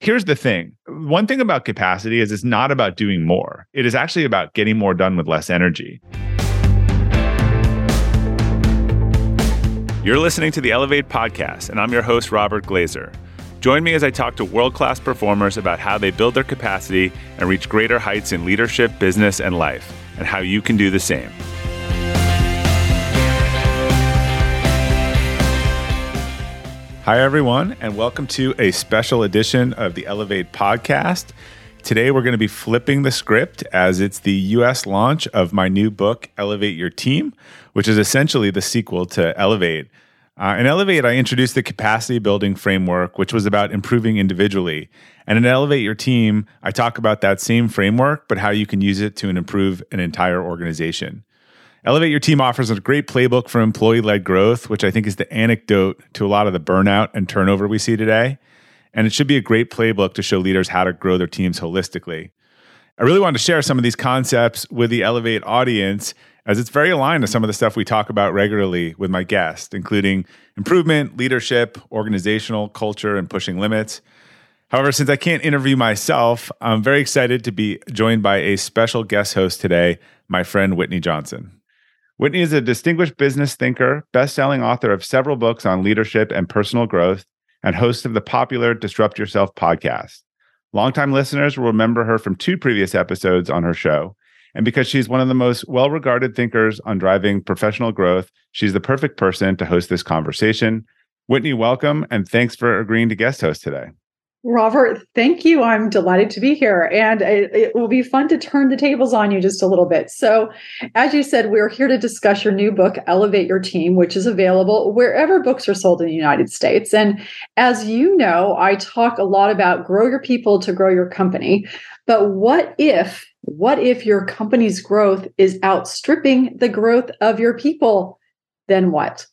Here's the thing. One thing about capacity is it's not about doing more. It is actually about getting more done with less energy. You're listening to the Elevate Podcast, and I'm your host, Robert Glazer. Join me as I talk to world-class performers about how they build their capacity and reach greater heights in leadership, business, and life, and how you can do the same. Hi, everyone, and welcome to a special edition of the Elevate Podcast. Today, we're going to be flipping the script as it's the U.S. launch of my new book, Elevate Your Team, which is essentially the sequel to Elevate. In Elevate, I introduced the capacity building framework, which was about improving individually. And in Elevate Your Team, I talk about that same framework, but how you can use it to improve an entire organization. Elevate Your Team offers a great playbook for employee-led growth, which I think is the antidote to a lot of the burnout and turnover we see today. And it should be a great playbook to show leaders how to grow their teams holistically. I really wanted to share some of these concepts with the Elevate audience, as it's very aligned to some of the stuff we talk about regularly with my guests, including improvement, leadership, organizational culture, and pushing limits. However, since I can't interview myself, I'm very excited to be joined by a special guest host today, my friend Whitney Johnson. Whitney is a distinguished business thinker, best-selling author of several books on leadership and personal growth, and host of the popular Disrupt Yourself podcast. Longtime listeners will remember her from 2 previous episodes on her show. And because she's one of the most well-regarded thinkers on driving professional growth, she's the perfect person to host this conversation. Whitney, welcome, and thanks for agreeing to guest host today. Robert, thank you. I'm delighted to be here, and it will be fun to turn the tables on you just a little bit. So, as you said, we're here to discuss your new book, Elevate Your Team, which is available wherever books are sold in the United States. And as you know, I talk a lot about grow your people to grow your company. But what if your company's growth is outstripping the growth of your people? Then what?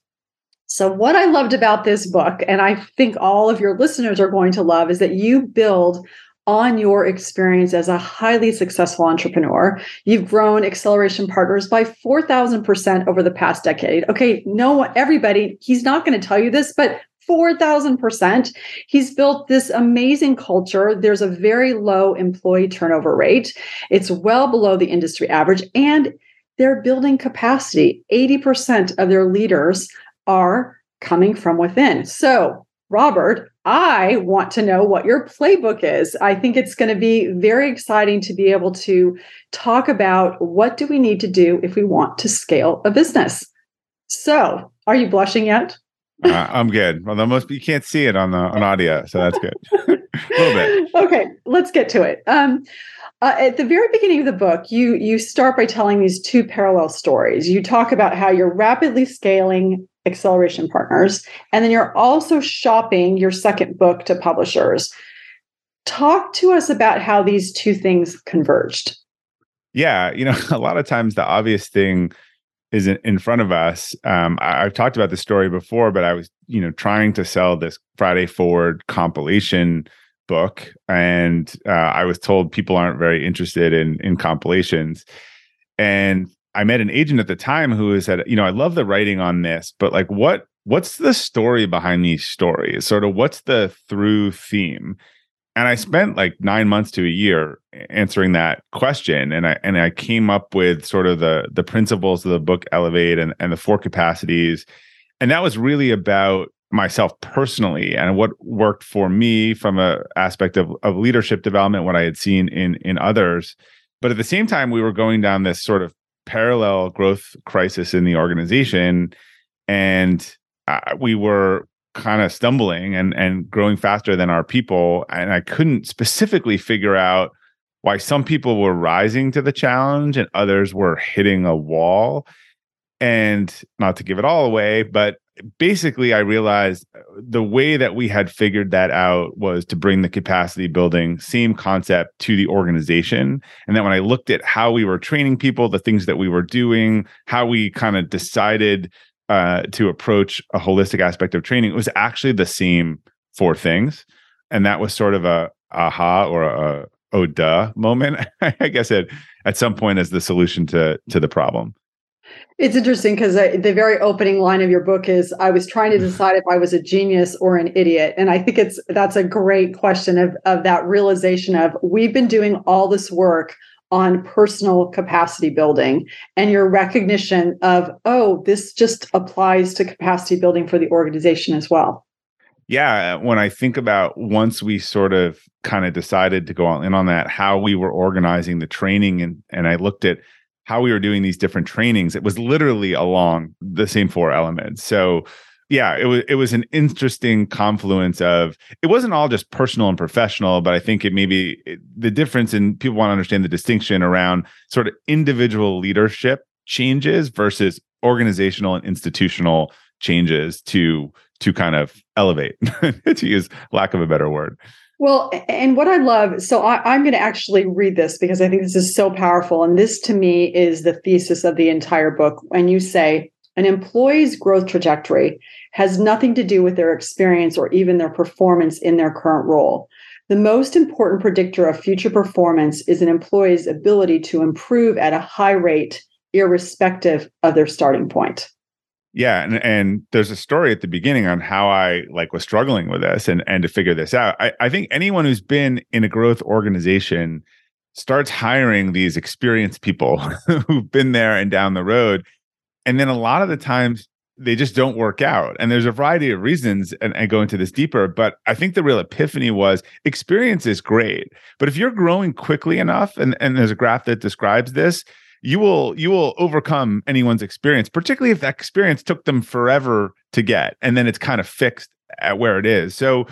So what I loved about this book, and I think all of your listeners are going to love, is that you build on your experience as a highly successful entrepreneur. You've grown Acceleration Partners by 4,000% over the past decade. Okay, no one, everybody, he's not going to tell you this, but 4,000%. He's built this amazing culture. There's a very low employee turnover rate. It's well below the industry average, and they're building capacity. 80% of their leaders are coming from within. So, Robert, I want to know what your playbook is. I think it's going to be very exciting to be able to talk about what do we need to do if we want to scale a business. So, are you blushing yet? I'm good. Well, you can't see it on audio, so that's good. A little bit. Okay, let's get to it. At the very beginning of the book, you start by telling these 2 parallel stories. You talk about how you're rapidly scaling Acceleration Partners, and then you're also shopping your second book to publishers. Talk to us about how these 2 things converged. Yeah, a lot of times the obvious thing is in front of us. I've talked about this story before, but I was, trying to sell this Friday Forward compilation book, and I was told people aren't very interested in compilations. And I met an agent at the time who said, I love the writing on this, but like, what's the story behind these stories? Sort of what's the through theme? And I spent like 9 months to a year answering that question. And I came up with sort of the principles of the book Elevate and the 4 capacities. And that was really about myself personally and what worked for me from a aspect of leadership development, what I had seen in others. But at the same time, we were going down this sort of parallel growth crisis in the organization, and we were kind of stumbling and growing faster than our people. And I couldn't specifically figure out why some people were rising to the challenge and others were hitting a wall. And not to give it all away, but basically I realized the way that we had figured that out was to bring the capacity building same concept to the organization. And then when I looked at how we were training people, the things that we were doing, how we kind of decided to approach a holistic aspect of training, it was actually the same 4 things. And that was sort of a aha or a oh duh moment, I guess at some point as the solution to the problem. It's interesting because the very opening line of your book is, I was trying to decide if I was a genius or an idiot. And I think that's a great question of that realization of, we've been doing all this work on personal capacity building, and your recognition of, oh, this just applies to capacity building for the organization as well. Yeah. When I think about once we sort of kind of decided to go all in on that, how we were organizing the training, and I looked at how we were doing these different trainings, it was literally along the same four elements. So yeah, it was an interesting confluence of, it wasn't all just personal and professional, but I think the difference in, people want to understand the distinction around sort of individual leadership changes versus organizational and institutional changes to kind of elevate, to use lack of a better word. Well, and what I love, so I'm going to actually read this because I think this is so powerful. And this to me is the thesis of the entire book. When you say, an employee's growth trajectory has nothing to do with their experience or even their performance in their current role. The most important predictor of future performance is an employee's ability to improve at a high rate, irrespective of their starting point. Yeah. And there's a story at the beginning on how I was struggling with this and to figure this out. I think anyone who's been in a growth organization starts hiring these experienced people who've been there and down the road. And then a lot of the times they just don't work out. And there's a variety of reasons, and I go into this deeper, but I think the real epiphany was, experience is great, but if you're growing quickly enough, and there's a graph that describes this, you will overcome anyone's experience, particularly if that experience took them forever to get, and then it's kind of fixed at where it is. So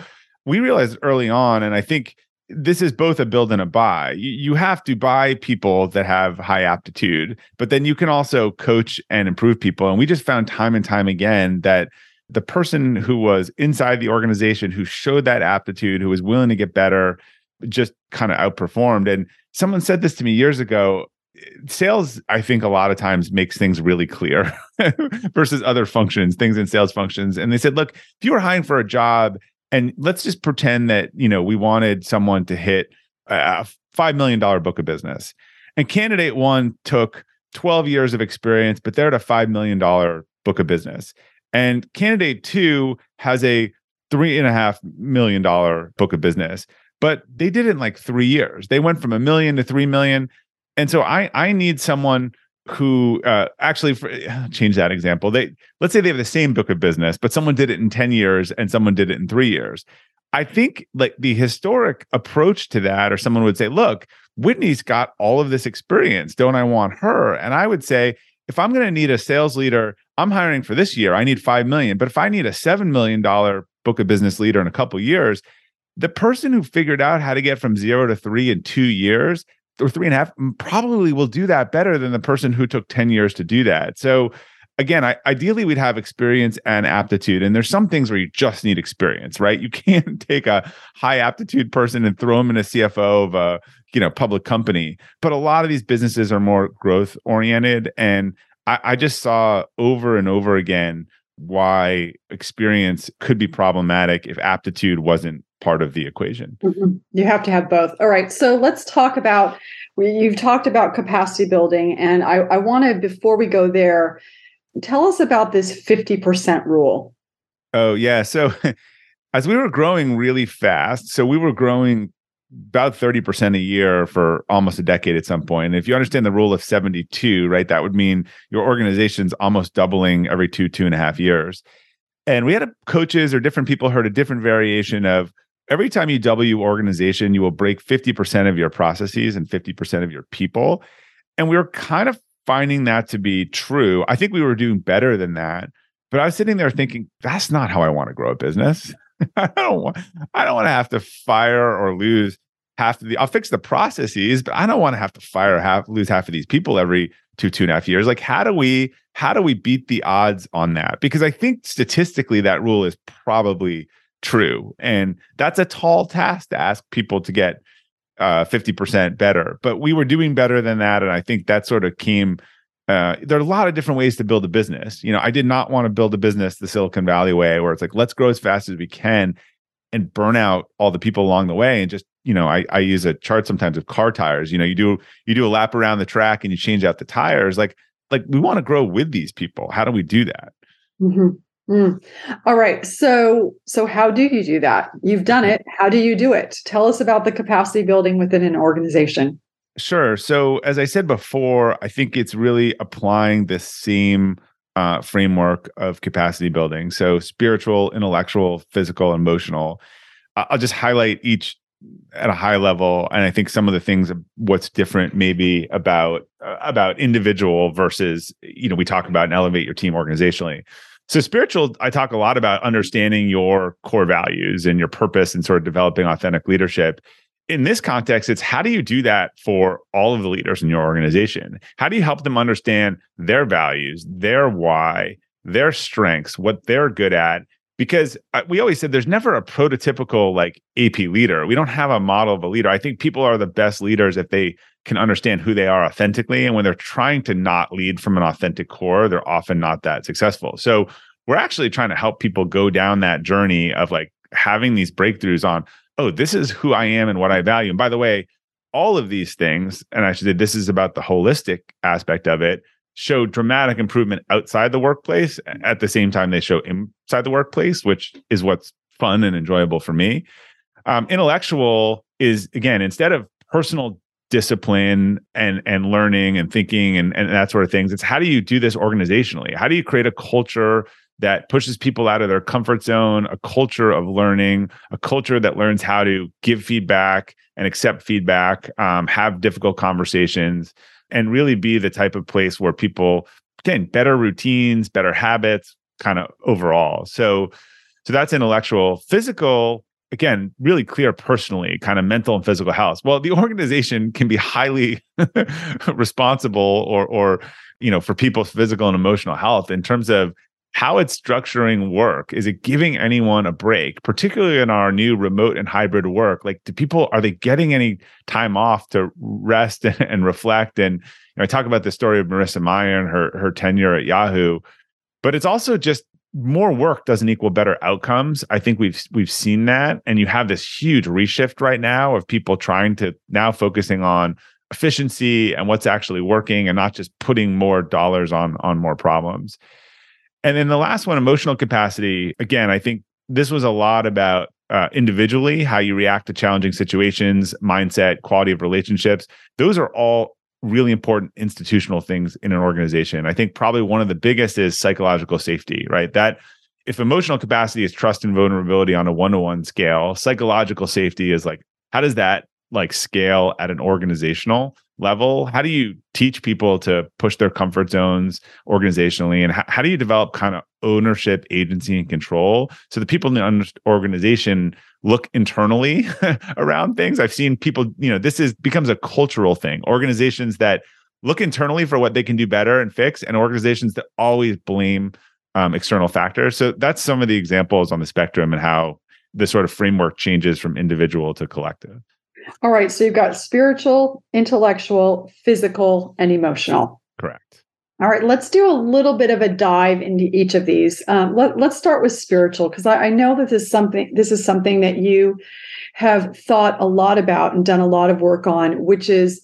we realized early on, and I think this is both a build and a buy. You have to buy people that have high aptitude, but then you can also coach and improve people. And we just found time and time again that the person who was inside the organization, who showed that aptitude, who was willing to get better, just kind of outperformed. And someone said this to me years ago, sales, I think a lot of times makes things really clear versus other functions, things in sales functions. And they said, look, if you were hiring for a job, and let's just pretend that, we wanted someone to hit a $5 million book of business. And candidate one took 12 years of experience, but they're at a $5 million book of business. And candidate two has a $3.5 million book of business, but they did it in 3 years. They went from $1 million to $3 million. And so I need someone who change that example. Let's say they have the same book of business, but someone did it in 10 years and someone did it in 3 years. I think the historic approach to that, or someone would say, look, Whitney's got all of this experience. Don't I want her? And I would say, if I'm going to need a sales leader, I'm hiring for this year, I need $5 million. But if I need a $7 million book of business leader in a couple years, the person who figured out how to get from 0 to 3 in 2 years or 3.5 probably will do that better than the person who took 10 years to do that. So again, ideally we'd have experience and aptitude. And there's some things where you just need experience, right? You can't take a high aptitude person and throw them in a CFO of a public company. But a lot of these businesses are more growth oriented. And I just saw over and over again why experience could be problematic if aptitude wasn't part of the equation. Mm-hmm. You have to have both. All right. So let's talk about, you've talked about capacity building, and I want to, before we go there, tell us about this 50% rule. Oh yeah. So as we were growing really fast, so we were growing about 30% a year for almost a decade at some point. And if you understand the rule of 72, right, that would mean your organization's almost doubling every 2.5 years. And we had coaches or different people heard a different variation of, every time you double your organization, you will break 50% of your processes and 50% of your people. And we were kind of finding that to be true. I think we were doing better than that. But I was sitting there thinking, that's not how I want to grow a business. I don't want to have to fire or lose half of I'll fix the processes, but I don't want to have to fire lose half of these people every 2.5 years. How do we beat the odds on that? Because I think statistically that rule is probably true. And that's a tall task to ask people to get 50% better. But we were doing better than that. And I think that sort of came, there are a lot of different ways to build a business. I did not want to build a business the Silicon Valley way, where it's let's grow as fast as we can and burn out all the people along the way. And just, I use a chart sometimes of car tires. You do a lap around the track and you change out the tires. like we want to grow with these people. How do we do that? Mm-hmm. Mm. All right. So how do you do that? You've done it. How do you do it? Tell us about the capacity building within an organization. Sure. So as I said before, I think it's really applying the same framework of capacity building. So spiritual, intellectual, physical, emotional. I'll just highlight each at a high level. And I think some of the things, what's different maybe about individual versus, you know, we talk about and elevate your team organizationally. So spiritual, I talk a lot about understanding your core values and your purpose and sort of developing authentic leadership. In this context, it's how do you do that for all of the leaders in your organization? How do you help them understand their values, their why, their strengths, what they're good at? Because we always said there's never a prototypical like AP leader. We don't have a model of a leader. I think people are the best leaders if they can understand who they are authentically. And when they're trying to not lead from an authentic core, they're often not that successful. So we're actually trying to help people go down that journey of like having these breakthroughs on, oh, this is who I am and what I value. And by the way, all of these things, and I should say this is about the holistic aspect of it, show dramatic improvement outside the workplace. At the same time, they show inside the workplace, which is what's fun and enjoyable for me. Intellectual is, again, instead of personal discipline and learning and thinking and that sort of things, it's how do you do this organizationally? How do you create a culture that pushes people out of their comfort zone, a culture of learning, a culture that learns how to give feedback and accept feedback, have difficult conversations, and really be the type of place where people can better routines, better habits, kind of overall. So that's intellectual. Physical, again, really clear personally, kind of mental and physical health. Well, the organization can be highly responsible or you know, for people's physical and emotional health in terms of how it's structuring work. Is it giving anyone a break, particularly in our new remote and hybrid work? Like, do people, are they getting any time off to rest and reflect? And you know, I talk about the story of Marissa Mayer and her tenure at Yahoo, but it's also just more work doesn't equal better outcomes. I think we've seen that. And you have this huge reshift right now of people trying to now focusing on efficiency and what's actually working and not just putting more dollars on more problems. And then the last one, emotional capacity. Again, I think this was a lot about individually, how you react to challenging situations, mindset, quality of relationships. Those are all really important institutional things in an organization. I think probably one of the biggest is psychological safety, right? That if emotional capacity is trust and vulnerability on a one-to-one scale, psychological safety is like, how does that like scale at an organizational level? How do you teach people to push their comfort zones organizationally? And how do you develop kind of ownership, agency, and control so the people in the organization look internally around things? I've seen people, you know, becomes a cultural thing. Organizations that look internally for what they can do better and fix, and organizations that always blame external factors. So that's some of the examples on the spectrum and how the sort of framework changes from individual to collective. All right. So you've got spiritual, intellectual, physical, and emotional. Correct. All right. Let's do a little bit of a dive into each of these. Let's start with spiritual, because I know that this is something that you have thought a lot about and done a lot of work on, which is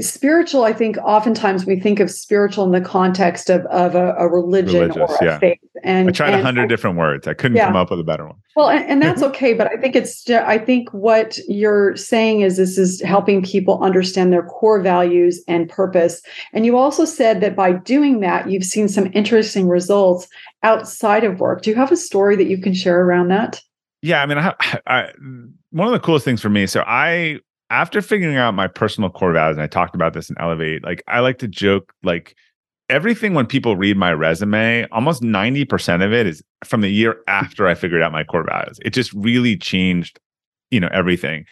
spiritual. I think oftentimes we think of spiritual in the context of a religion or a faith. And I tried 100 different words. I couldn't come up with a better one. Well, and that's okay. But I think I think what you're saying is this is helping people understand their core values and purpose. And you also said that by doing that, you've seen some interesting results outside of work. Do you have a story that you can share around that? Yeah. I mean, I one of the coolest things for me, so after figuring out my personal core values, and I talked about this in Elevate, like I like to joke, like everything when people read my resume, almost 90% of it is from the year after I figured out my core values. It just really changed, you know, everything.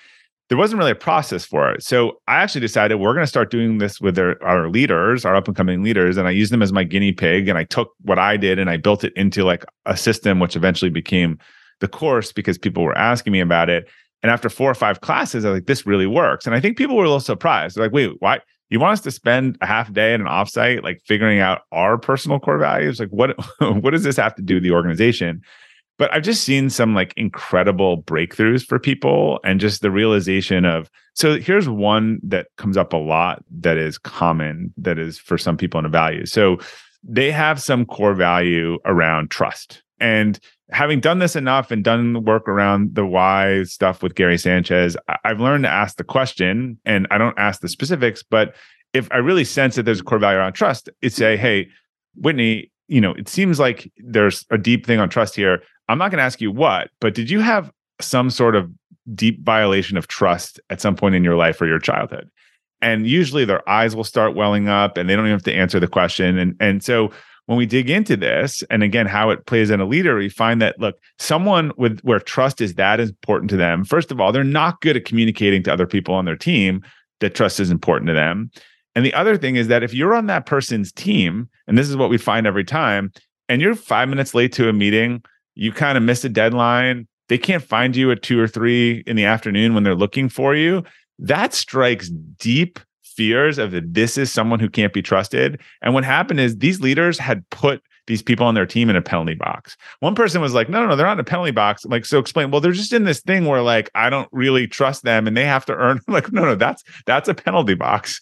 There wasn't really a process for it. So I actually decided we're going to start doing this with our leaders, our up-and-coming leaders, and I used them as my guinea pig, and I took what I did and I built it into like a system, which eventually became the course because people were asking me about it. And after 4 or 5 classes, I was like, this really works. And I think people were a little surprised. They're like, wait, why? You want us to spend a half day at an offsite, like figuring out our personal core values? Like, what does this have to do with the organization? But I've just seen some like incredible breakthroughs for people and just the realization of, so here's one that comes up a lot that is common, that is for some people in a value. So they have some core value around trust. And having done this enough and done the work around the why stuff with Gary Sanchez, I've learned to ask the question, and I don't ask the specifics, but if I really sense that there's a core value around trust, it's say, hey, Whitney, you know, it seems like there's a deep thing on trust here. I'm not going to ask you what, but did you have some sort of deep violation of trust at some point in your life or your childhood? And usually their eyes will start welling up and they don't even have to answer the question. And so when we dig into this, and again, how it plays in a leader, we find that, look, someone with where trust is that important to them, first of all, they're not good at communicating to other people on their team that trust is important to them. And the other thing is that if you're on that person's team, and this is what we find every time, and you're 5 minutes late to a meeting, you kind of missed a deadline, they can't find you at 2 or 3 in the afternoon when they're looking for you, that strikes deep fears of that this is someone who can't be trusted. And what happened is these leaders had put these people on their team in a penalty box. One person was like, no, they're not in a penalty box. I'm like, so explain. Well, they're just in this thing where like, I don't really trust them and they have to earn. I'm like, no, that's a penalty box.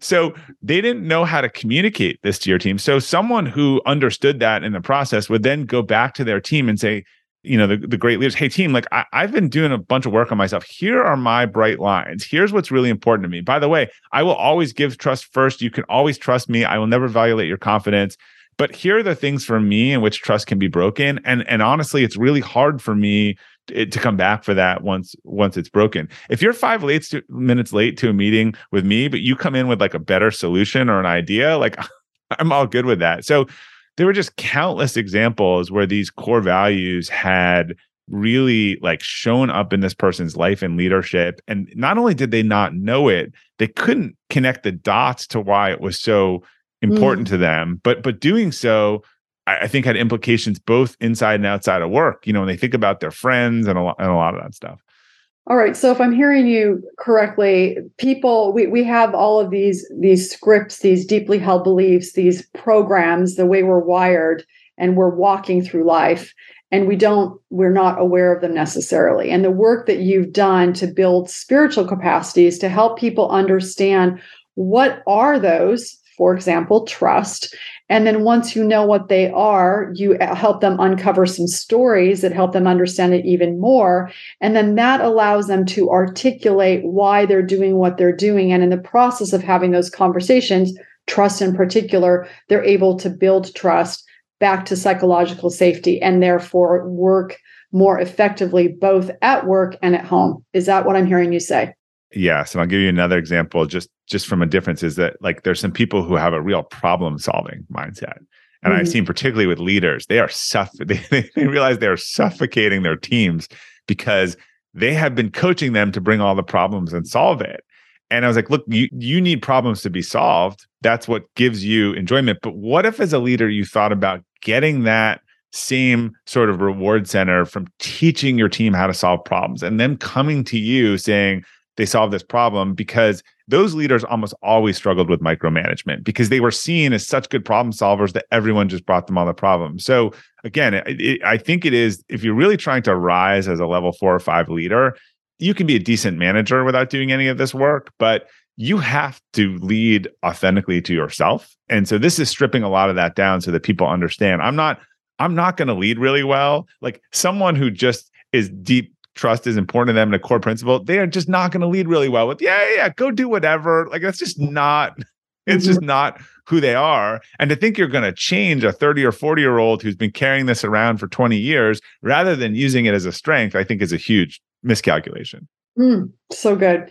So they didn't know how to communicate this to your team. So someone who understood that in the process would then go back to their team and say, you know, the great leaders, hey team, like I've been doing a bunch of work on myself. Here are my bright lines. Here's what's really important to me. By the way, I will always give trust first. You can always trust me. I will never violate your confidence. But here are the things for me in which trust can be broken. And honestly, it's really hard for me to come back for that once it's broken. If you're 5 minutes late to a meeting with me, but you come in with like a better solution or an idea, like I'm all good with that. So there were just countless examples where these core values had really like shown up in this person's life and leadership. And not only did they not know it, they couldn't connect the dots to why it was so important to them, but doing so, I think had implications both inside and outside of work, you know, when they think about their friends and a lot of that stuff. All right. So if I'm hearing you correctly, people, we have all of these scripts, these deeply held beliefs, these programs, the way we're wired and we're walking through life, and we're not aware of them necessarily. And the work that you've done to build spiritual capacities to help people understand what are those, for example, trust. And then once you know what they are, you help them uncover some stories that help them understand it even more. And then that allows them to articulate why they're doing what they're doing. And in the process of having those conversations, trust in particular, they're able to build trust back to psychological safety and therefore work more effectively both at work and at home. Is that what I'm hearing you say? Yes. And I'll give you another example just from a difference is that like there's some people who have a real problem solving mindset. And I've seen particularly with leaders, they realize they're suffocating their teams because they have been coaching them to bring all the problems and solve it. And I was like, look, you need problems to be solved. That's what gives you enjoyment. But what if as a leader, you thought about getting that same sort of reward center from teaching your team how to solve problems and them coming to you saying, they solved this problem? Because those leaders almost always struggled with micromanagement because they were seen as such good problem solvers that everyone just brought them all the problems. So again, I think it is, if you're really trying to rise as a level 4 or 5 leader, you can be a decent manager without doing any of this work, but you have to lead authentically to yourself. And so this is stripping a lot of that down so that people understand I'm not going to lead really well. Like someone who just is deep trust is important to them and a core principle, they are just not going to lead really well with, yeah, go do whatever. Like that's just not, it's just not who they are. And to think you're going to change a 30 or 40 year old who's been carrying this around for 20 years, rather than using it as a strength, I think is a huge miscalculation. So good.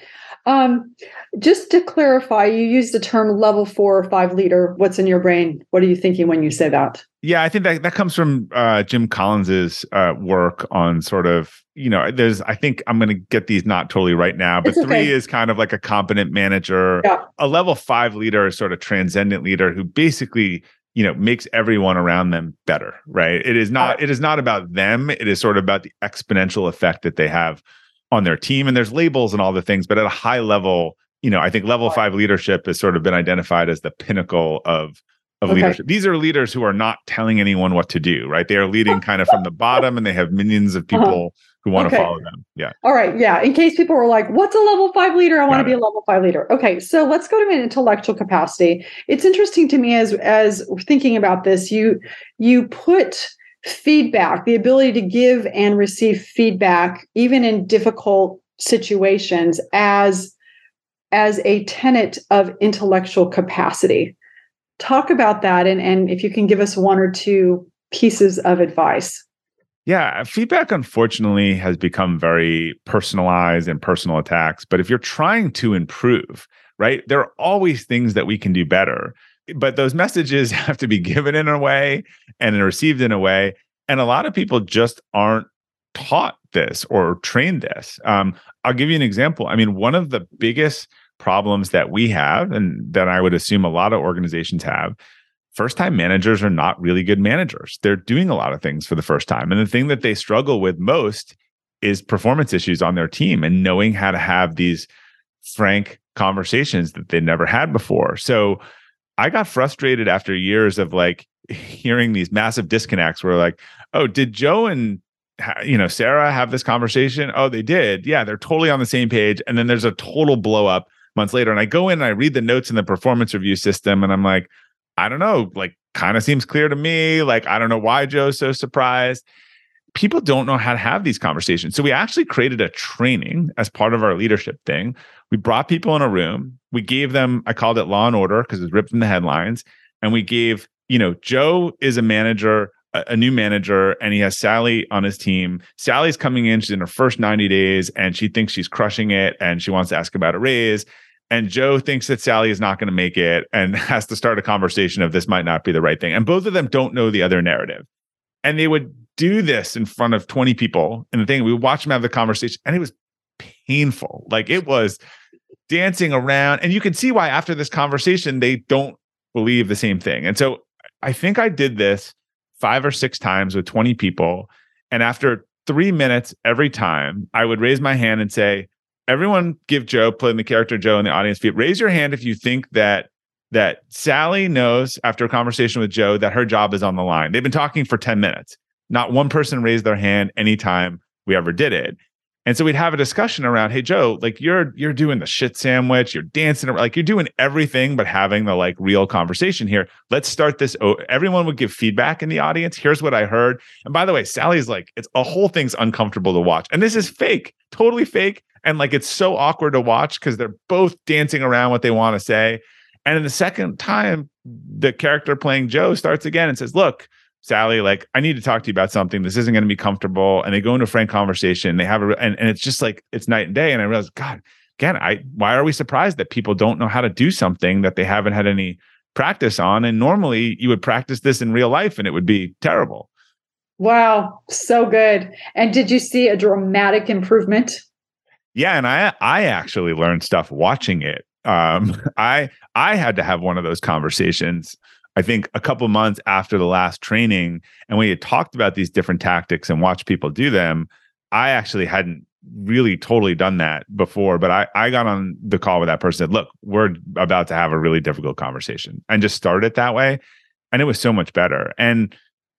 Just to clarify, you used the term level 4 or 5 leader. What's in your brain? What are you thinking when you say that? Yeah, I think that comes from Jim Collins's work on sort of, you know, there's, I think I'm going to get these not totally right now, but okay. 3 is kind of like a competent manager. Yeah. A level 5 leader is sort of transcendent leader who basically, you know, makes everyone around them better, right? It is not about them. It is sort of about the exponential effect that they have on their team, and there's labels and all the things, but at a high level, you know, I think level 5 leadership has sort of been identified as the pinnacle of of leadership. These are leaders who are not telling anyone what to do, right? They are leading kind of from the bottom, and they have millions of people who want to follow them. Yeah. All right. Yeah. In case people were like, what's a level 5 leader? I want to be a level 5 leader. Okay. So let's go to an intellectual capacity. It's interesting to me as thinking about this, you put feedback, the ability to give and receive feedback, even in difficult situations, as a tenet of intellectual capacity. Talk about that, and if you can give us one or two pieces of advice. Yeah, feedback, unfortunately, has become very personalized and personal attacks. But if you're trying to improve, right, there are always things that we can do better. But those messages have to be given in a way and received in a way. And a lot of people just aren't taught this or trained this. I'll give you an example. I mean, one of the biggest problems that we have, and that I would assume a lot of organizations have, first-time managers are not really good managers. They're doing a lot of things for the first time. And the thing that they struggle with most is performance issues on their team and knowing how to have these frank conversations that they never had before. So I got frustrated after years of like hearing these massive disconnects where like, oh, did Joe and Sarah have this conversation? Oh, they did. Yeah, they're totally on the same page. And then there's a total blow up months later. And I go in and I read the notes in the performance review system. And I'm like, I don't know, like kind of seems clear to me. Like, I don't know why Joe's so surprised. People don't know how to have these conversations. So we actually created a training as part of our leadership thing. We brought people in a room. We gave them, I called it Law and Order because it was ripped from the headlines. And we gave, Joe is a manager, a new manager, and he has Sally on his team. Sally's coming in, she's in her first 90 days, and she thinks she's crushing it, and she wants to ask about a raise. And Joe thinks that Sally is not going to make it and has to start a conversation of this might not be the right thing. And both of them don't know the other narrative. And they would do this in front of 20 people. And the thing, we watched them have the conversation, and it was painful. Like, it was dancing around. And you can see why after this conversation, they don't believe the same thing. And so I think I did this 5 or 6 times with 20 people. And after 3 minutes every time, I would raise my hand and say, everyone give Joe, playing the character Joe in the audience, raise your hand if you think that Sally knows after a conversation with Joe that her job is on the line. They've been talking for 10 minutes. Not one person raised their hand anytime we ever did it. And so we'd have a discussion around, hey, Joe, like you're doing the shit sandwich, you're dancing around, like you're doing everything but having the like real conversation here. Let's start this. Everyone would give feedback in the audience. Here's what I heard. And by the way, Sally's like, it's a whole thing's uncomfortable to watch. And this is fake, totally fake. And like, it's so awkward to watch because they're both dancing around what they want to say. And in the second time, the character playing Joe starts again and says, look, Sally, like, I need to talk to you about something. This isn't going to be comfortable. And they go into a frank conversation. They have and it's just like, it's night and day. And I realized, God, again, why are we surprised that people don't know how to do something that they haven't had any practice on? And normally you would practice this in real life and it would be terrible. Wow. So good. And did you see a dramatic improvement? Yeah. And I actually learned stuff watching it. I had to have one of those conversations, I think, a couple months after the last training, and we had talked about these different tactics and watched people do them. I actually hadn't really totally done that before, but I got on the call with that person and said, look, we're about to have a really difficult conversation, and just started it that way. And it was so much better. And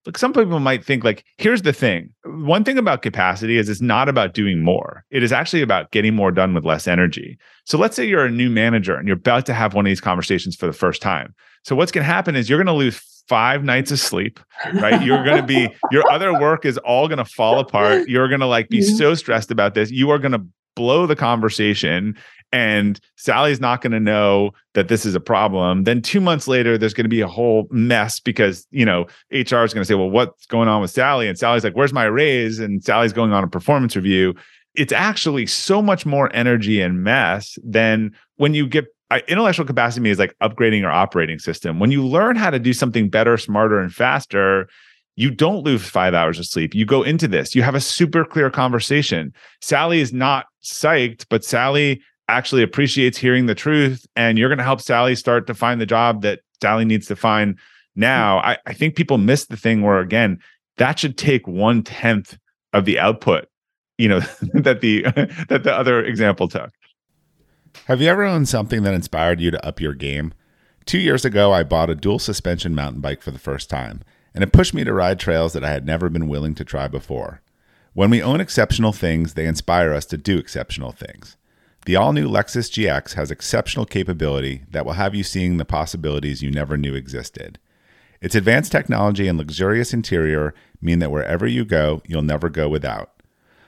look, some people might think like, here's the thing. One thing about capacity is it's not about doing more. It is actually about getting more done with less energy. So let's say you're a new manager and you're about to have one of these conversations for the first time. So what's going to happen is you're going to lose 5 nights of sleep, right? You're going to be, your other work is all going to fall apart. You're going to like be so stressed about this. You are going to blow the conversation, and Sally's not going to know that this is a problem. Then 2 months later, there's going to be a whole mess because, HR is going to say, well, what's going on with Sally? And Sally's like, where's my raise? And Sally's going on a performance review. It's actually so much more energy and mess than when you get intellectual capacity is like upgrading your operating system. When you learn how to do something better, smarter, and faster, you don't lose 5 hours of sleep. You go into this, you have a super clear conversation. Sally is not psyched, but Sally actually appreciates hearing the truth. And you're going to help Sally start to find the job that Sally needs to find now. I think people miss the thing where, again, that should take 1/10 of the output, that the other example took. Have you ever owned something that inspired you to up your game? 2 years ago, I bought a dual suspension mountain bike for the first time, and it pushed me to ride trails that I had never been willing to try before. When we own exceptional things, they inspire us to do exceptional things. The all-new Lexus GX has exceptional capability that will have you seeing the possibilities you never knew existed. Its advanced technology and luxurious interior mean that wherever you go, you'll never go without.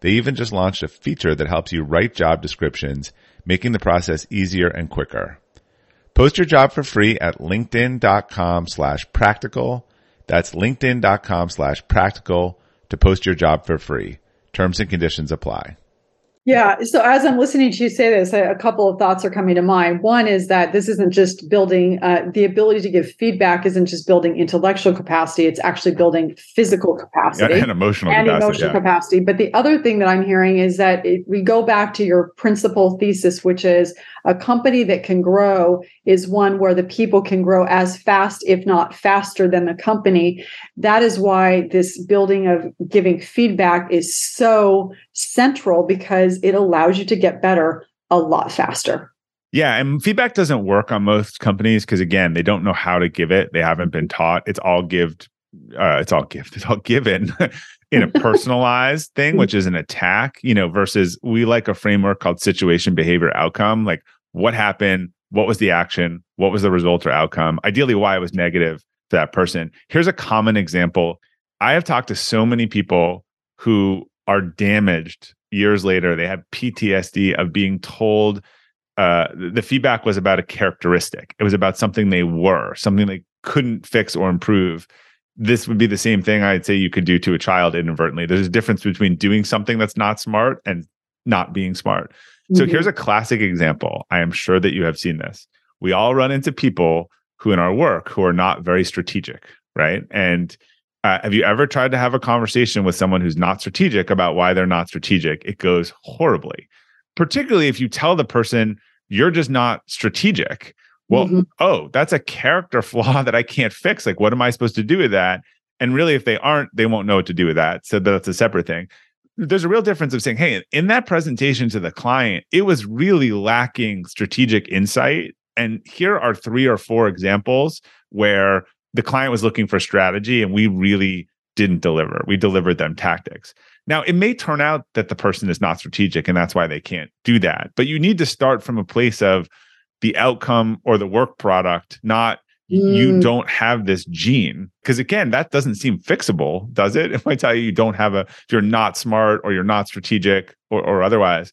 They even just launched a feature that helps you write job descriptions, making the process easier and quicker. Post your job for free at linkedin.com/practical. That's linkedin.com/practical. to post your job for free. Terms and conditions apply. Yeah. So as I'm listening to you say this, a couple of thoughts are coming to mind. One is that this isn't just building, the ability to give feedback isn't just building intellectual capacity. It's actually building physical capacity and emotional capacity. But the other thing that I'm hearing is that we go back to your principal thesis, which is a company that can grow is one where the people can grow as fast, if not faster than the company. That is why this building of giving feedback is so central, because it allows you to get better a lot faster. Yeah. And feedback doesn't work on most companies because, again, they don't know how to give it. They haven't been taught. It's all given in a personalized thing, which is an attack, versus we like a framework called situation, behavior, outcome. Like what happened? What was the action? What was the result or outcome? Ideally, why it was negative to that person. Here's a common example. I have talked to so many people who are damaged years later. They have PTSD of being told the feedback was about a characteristic. It was about something they were, something they couldn't fix or improve. This would be the same thing I'd say you could do to a child inadvertently. There's a difference between doing something that's not smart and not being smart. Mm-hmm. So here's a classic example. I am sure that you have seen this. We all run into people who in our work who are not very strategic, right? And have you ever tried to have a conversation with someone who's not strategic about why they're not strategic? It goes horribly, particularly if you tell the person you're just not strategic. Well, mm-hmm. Oh, that's a character flaw that I can't fix. Like, what am I supposed to do with that? And really, if they aren't, they won't know what to do with that. So that's a separate thing. There's a real difference of saying, hey, in that presentation to the client, it was really lacking strategic insight. And here are 3 or 4 examples where the client was looking for strategy and we really didn't deliver. We delivered them tactics. Now, it may turn out that the person is not strategic and that's why they can't do that. But you need to start from a place of the outcome or the work product, not you don't have this gene. Because again, that doesn't seem fixable, does it? If I tell you don't have if you're not smart or you're not strategic or otherwise.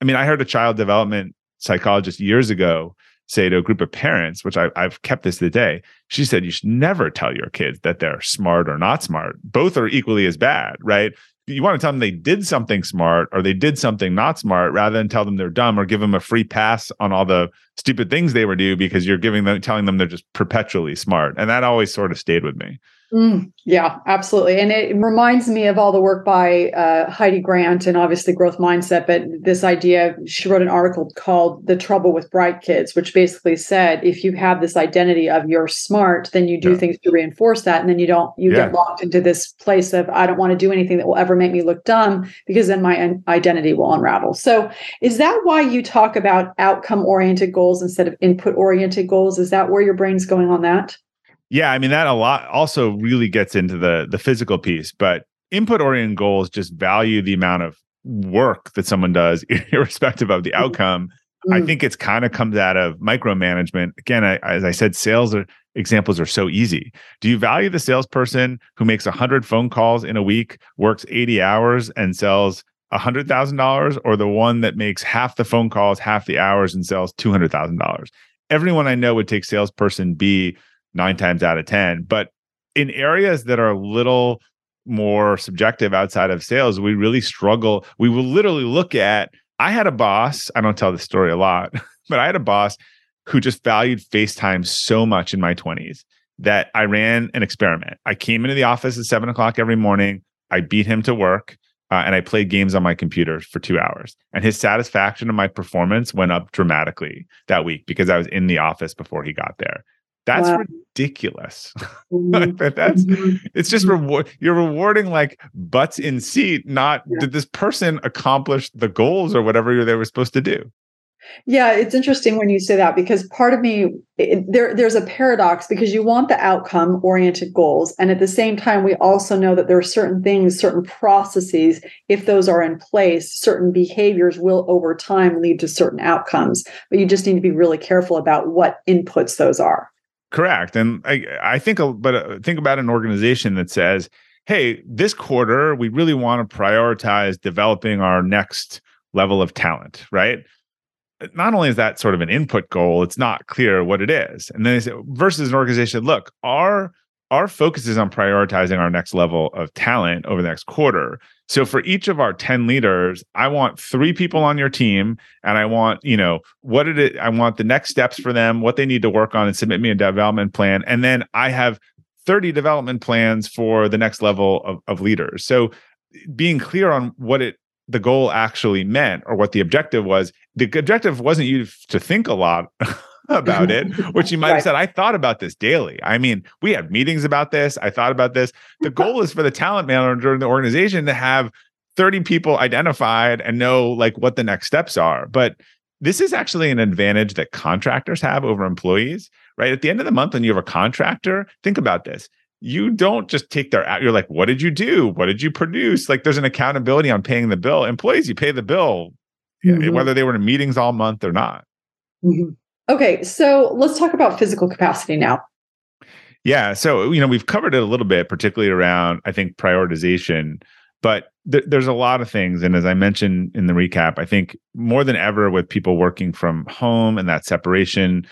I mean, I heard a child development psychologist years ago say to a group of parents, which I've kept this to the day, she said, you should never tell your kids that they're smart or not smart. Both are equally as bad, right? You want to tell them they did something smart or they did something not smart rather than tell them they're dumb or give them a free pass on all the stupid things they were doing because you're telling them they're just perpetually smart. And that always sort of stayed with me. Yeah, absolutely. And it reminds me of all the work by Heidi Grant and obviously growth mindset. But this idea, she wrote an article called The Trouble with Bright Kids, which basically said, if you have this identity of you're smart, then you do things to reinforce that. And then you don't, you get locked into this place of, I don't want to do anything that will ever make me look dumb, because then my identity will unravel. So is that why you talk about outcome-oriented goals instead of input-oriented goals? Is that where your brain's going on that? Yeah, I mean, that a lot also really gets into the physical piece, but input-oriented goals just value the amount of work that someone does, irrespective of the outcome. I think it's kind of comes out of micromanagement. Again, as I said, sales examples are so easy. Do you value the salesperson who makes 100 phone calls in a week, works 80 hours, and sells $100,000, or the one that makes half the phone calls, half the hours, and sells $200,000? Everyone I know would take salesperson B 9 times out of 10. But in areas that are a little more subjective outside of sales, we really struggle. We will literally look at, I had a boss, I don't tell this story a lot, but I had a boss who just valued FaceTime so much in my 20s that I ran an experiment. I came into the office at 7 o'clock every morning. I beat him to work and I played games on my computer for 2 hours. And his satisfaction of my performance went up dramatically that week because I was in the office before he got there. That's ridiculous. It's just reward. You're rewarding like butts in seat, not did this person accomplish the goals or whatever they were supposed to do? Yeah, it's interesting when you say that, because part of me, there's a paradox, because you want the outcome-oriented goals. And at the same time, we also know that there are certain things, certain processes, if those are in place, certain behaviors will over time lead to certain outcomes. But you just need to be really careful about what inputs those are. Correct. And I think about an organization that says, hey, this quarter, we really want to prioritize developing our next level of talent, right? Not only is that sort of an input goal, it's not clear what it is. And then they say, versus an organization, look, our focus is on prioritizing our next level of talent over the next quarter. So for each of our 10 leaders, I want 3 people on your team, and I want, I want the next steps for them, what they need to work on, and submit me a development plan. And then I have 30 development plans for the next level of leaders. So being clear on what the goal actually meant, or what the objective was. The objective wasn't you to think a lot about it, which you might have said, I thought about this daily. I mean, we had meetings about this. I thought about this. The goal is for the talent manager in the organization to have 30 people identified and know like what the next steps are. But this is actually an advantage that contractors have over employees, right? At the end of the month, when you have a contractor, think about this. You don't just take their out. You're like, what did you do? What did you produce? Like, there's an accountability on paying the bill. Employees, you pay the bill, whether they were in meetings all month or not. Okay. So let's talk about physical capacity now. Yeah. So, we've covered it a little bit, particularly around, I think, prioritization, but there's a lot of things. And as I mentioned in the recap, I think more than ever with people working from home and that separation,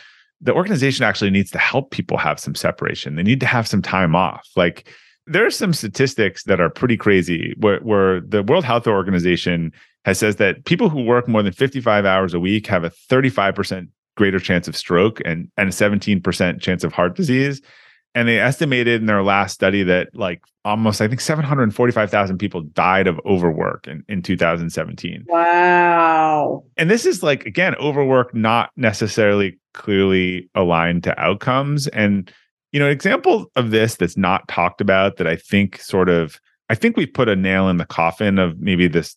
the organization actually needs to help people have some separation. They need to have some time off. Like, there are some statistics that are pretty crazy where the World Health Organization has says that people who work more than 55 hours a week have a 35% greater chance of stroke and a 17% chance of heart disease. And they estimated in their last study that like almost, I think 745,000 people died of overwork in 2017. Wow. And this is like, again, overwork not necessarily clearly aligned to outcomes. And, an example of this that's not talked about that I think we've put a nail in the coffin of maybe this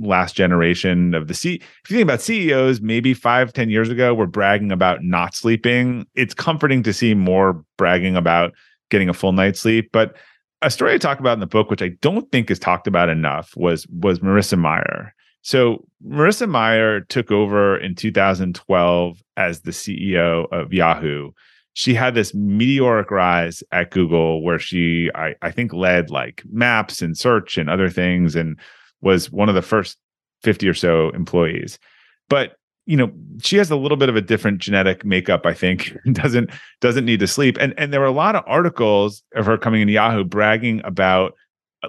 last generation of if you think about CEOs, maybe 5-10 years ago, were bragging about not sleeping. It's comforting to see more bragging about getting a full night's sleep. But a story I talk about in the book, which I don't think is talked about enough, was Marissa Mayer. So Marissa Mayer took over in 2012 as the CEO of Yahoo. She had this meteoric rise at Google where she, I think, led like maps and search and other things, and was one of the first 50 or so employees. But, she has a little bit of a different genetic makeup, I think, and doesn't need to sleep. And there were a lot of articles of her coming into Yahoo bragging about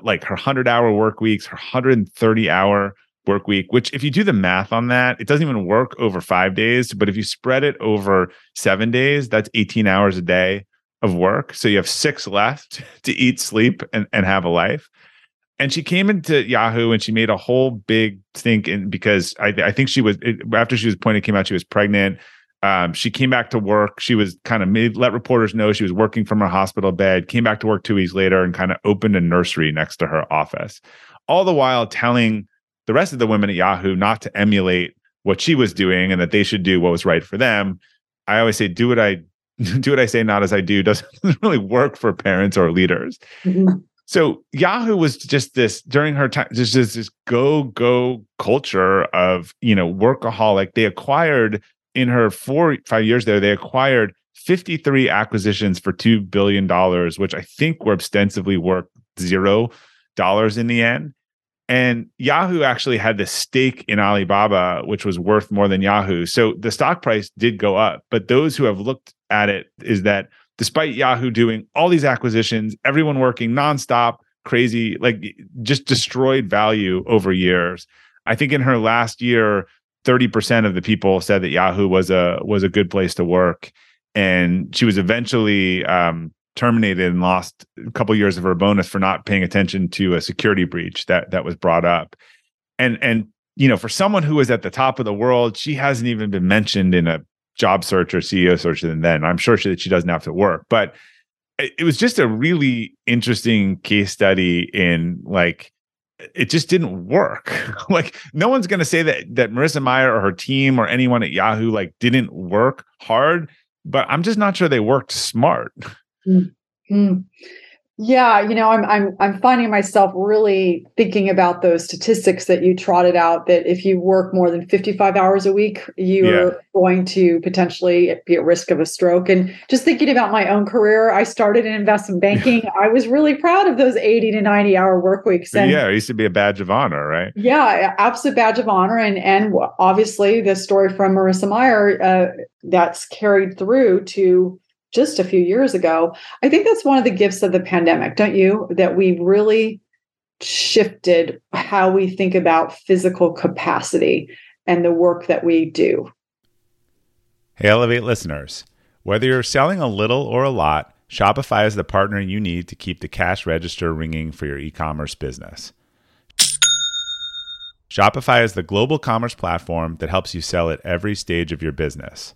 like her 100-hour work weeks, her 130-hour work week, which if you do the math on that, it doesn't even work over 5 days. But if you spread it over 7 days, that's 18 hours a day. of work. So you have 6 left to eat, sleep, and have a life. And she came into Yahoo and she made a whole big stink because I think she was, after she was appointed, came out, she was pregnant. She came back to work. She was kind of let reporters know she was working from her hospital bed, came back to work 2 weeks later and kind of opened a nursery next to her office. All the while telling the rest of the women at Yahoo not to emulate what she was doing and that they should do what was right for them. I always say, do what I say, not as I do, doesn't really work for parents or leaders. Mm-hmm. So Yahoo was just this, during her time, just this go culture of, workaholic. They acquired, in her 4-5 years there, they acquired 53 acquisitions for $2 billion, which I think were ostensibly worth $0 in the end. And Yahoo actually had the stake in Alibaba, which was worth more than Yahoo. So the stock price did go up. But those who have looked at it is that despite Yahoo doing all these acquisitions, everyone working nonstop, crazy, like just destroyed value over years. I think in her last year, 30% of the people said that Yahoo was a good place to work. And she was eventually terminated and lost a couple years of her bonus for not paying attention to a security breach that was brought up. And for someone who was at the top of the world, she hasn't even been mentioned in a job search or CEO search. And then I'm sure that she doesn't have to work, but it was just a really interesting case study in like, it just didn't work. Like no one's going to say that Marissa Mayer or her team or anyone at Yahoo, like didn't work hard, but I'm just not sure they worked smart. Mm-hmm. Yeah, I'm finding myself really thinking about those statistics that you trotted out, that if you work more than 55 hours a week, you're going to potentially be at risk of a stroke. And just thinking about my own career, I started in investment banking. I was really proud of those 80 to 90 hour work weeks. And it used to be a badge of honor, right? Yeah, absolute badge of honor. And obviously the story from Marissa Mayer, that's carried through to just a few years ago. I think that's one of the gifts of the pandemic, don't you? That we really shifted how we think about physical capacity and the work that we do. Hey, Elevate listeners. Whether you're selling a little or a lot, Shopify is the partner you need to keep the cash register ringing for your e-commerce business. Shopify is the global commerce platform that helps you sell at every stage of your business.